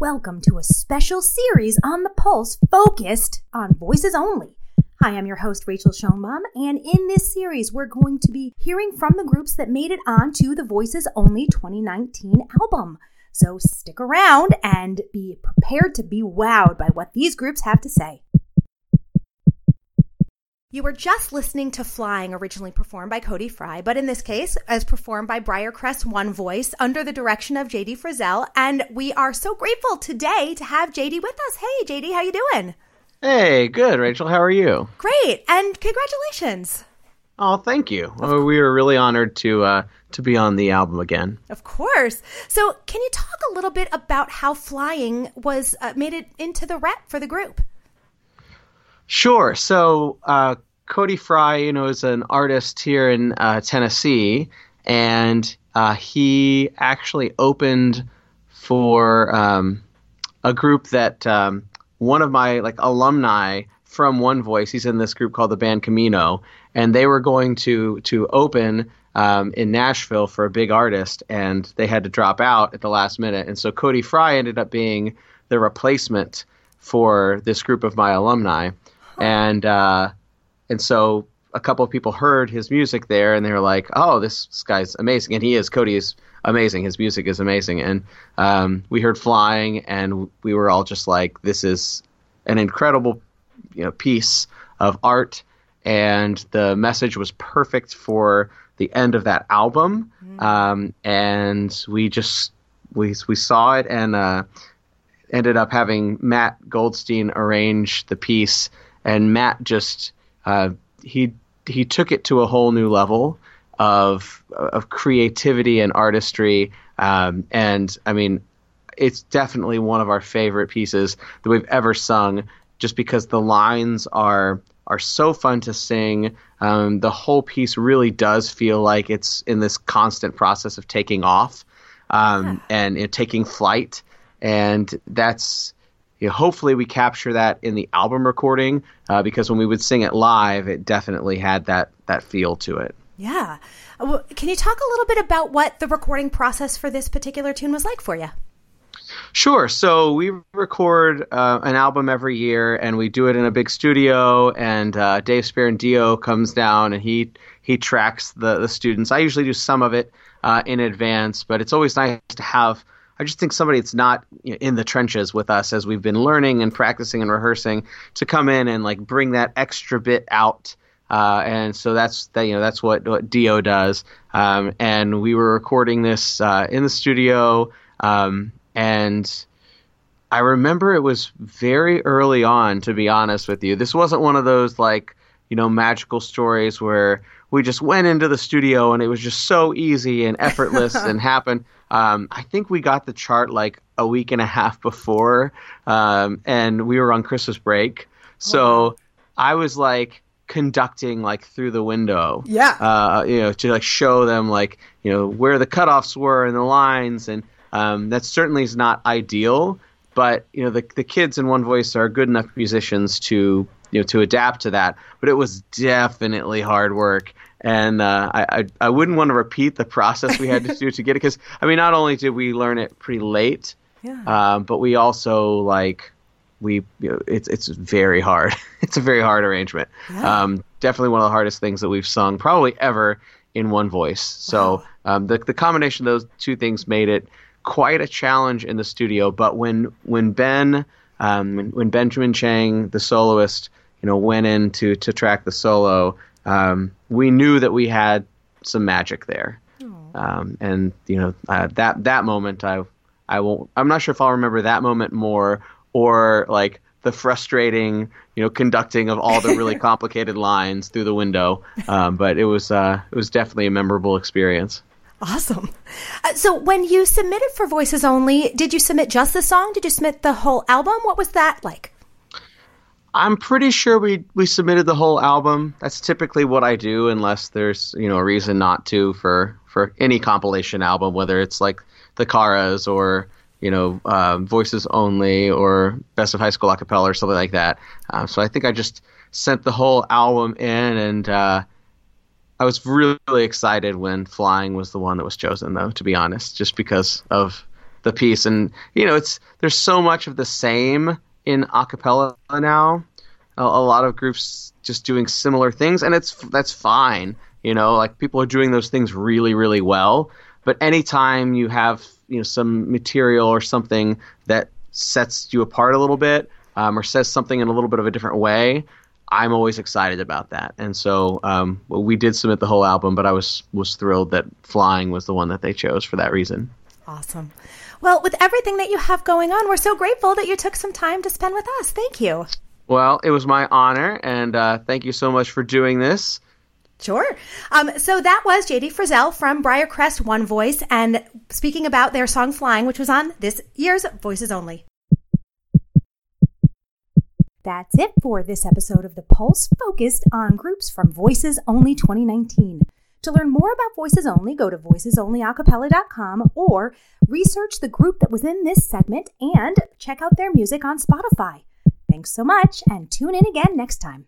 Welcome to a special series on The Pulse focused on Voices Only. Hi, I'm your host, Rachel Schoenbaum, and in this series, we're going to be hearing from the groups that made it onto the Voices Only 2019 album. So stick around and be prepared to be wowed by what these groups have to say. You were just listening to Flying, originally performed by Cody Fry, but in this case, as performed by Briarcrest One Voice, under the direction of J.D. Frizzell, and we are so grateful today to have J.D. with us. Hey, J.D., how you doing? Hey, good, Rachel. How are you? Great, and congratulations. Oh, thank you. We were really honored to be on the album again. Of course. So can you talk a little bit about how Flying was made it into the rep for the group? Sure. So Cody Fry, is an artist here in Tennessee, and he actually opened for a group that one of my alumni from One Voice. He's in this group called the Band Camino, and they were going to open in Nashville for a big artist, and they had to drop out at the last minute. And so Cody Fry ended up being the replacement for this group of my alumni. And so a couple of people heard his music there, and they were like, "Oh, this guy's amazing!" And he is. Cody is amazing. His music is amazing. And we heard Flying, and we were all just like, "This is an incredible, piece of art." And the message was perfect for the end of that album. Mm-hmm. And we saw it, and ended up having Matt Goldstein arrange the piece. And Matt just he took it to a whole new level of creativity and artistry. And I mean, it's definitely one of our favorite pieces that we've ever sung, just because the lines are so fun to sing. The whole piece really does feel like it's in this constant process of taking off and taking flight. And that's, hopefully we capture that in the album recording, because when we would sing it live, it definitely had that feel to it. Yeah. Well, can you talk a little bit about what the recording process for this particular tune was like for you? Sure. So we record an album every year, and we do it in a big studio, and Dave Sperandio comes down, and he tracks the students. I usually do some of it in advance, but it's always nice to have somebody that's not in the trenches with us as we've been learning and practicing and rehearsing to come in and bring that extra bit out. And so that's what Dio does. And we were recording this in the studio. And I remember it was very early on, to be honest with you. This wasn't one of those magical stories where we just went into the studio and it was just so easy and effortless and happened. I think we got the chart a week and a half before, and we were on Christmas break. So I was conducting through the window, to show them where the cutoffs were and the lines, and that certainly is not ideal. But the kids in One Voice are good enough musicians to adapt to that. But it was definitely hard work. And I wouldn't want to repeat the process we had to do to get it, because not only did we learn it pretty late, but we also it's very hard. It's a very hard arrangement. Yeah. Definitely one of the hardest things that we've sung probably ever in One Voice. So the combination of those two things made it quite a challenge in the studio. But when Benjamin Chang, the soloist, went in to track the solo, we knew that we had some magic there. And that moment, I'm not sure if I'll remember that moment more, or the frustrating, conducting of all the really complicated lines through the window. But it was definitely a memorable experience. Awesome. So when you submitted for Voices Only, did you submit just the song? Did you submit the whole album? What was that like? I'm pretty sure we submitted the whole album. That's typically what I do, unless there's a reason not to for any compilation album, whether it's The Karas or Voices Only or Best of High School Acapella or something like that. So I think I just sent the whole album in, and I was really excited when Flying was the one that was chosen, though, to be honest, just because of the piece. And, you know, there's so much of the same in a cappella now. A lot of groups just doing similar things, and that's fine. You know, like, people are doing those things really, really well. But anytime you have, you know, some material or something that sets you apart a little bit, or says something in a little bit of a different way, I'm always excited about that. And so we did submit the whole album, but I was thrilled that Flying was the one that they chose for that reason. Awesome. Well, with everything that you have going on, we're so grateful that you took some time to spend with us. Thank you. Well, it was my honor, and thank you so much for doing this. Sure. So that was J.D. Frizzell from Briarcrest One Voice, and speaking about their song Flying, which was on this year's Voices Only. That's it for this episode of The Pulse, focused on groups from Voices Only 2019. To learn more about Voices Only, go to VoicesOnlyAcapella.com or research the group that was in this segment and check out their music on Spotify. Thanks so much, and tune in again next time.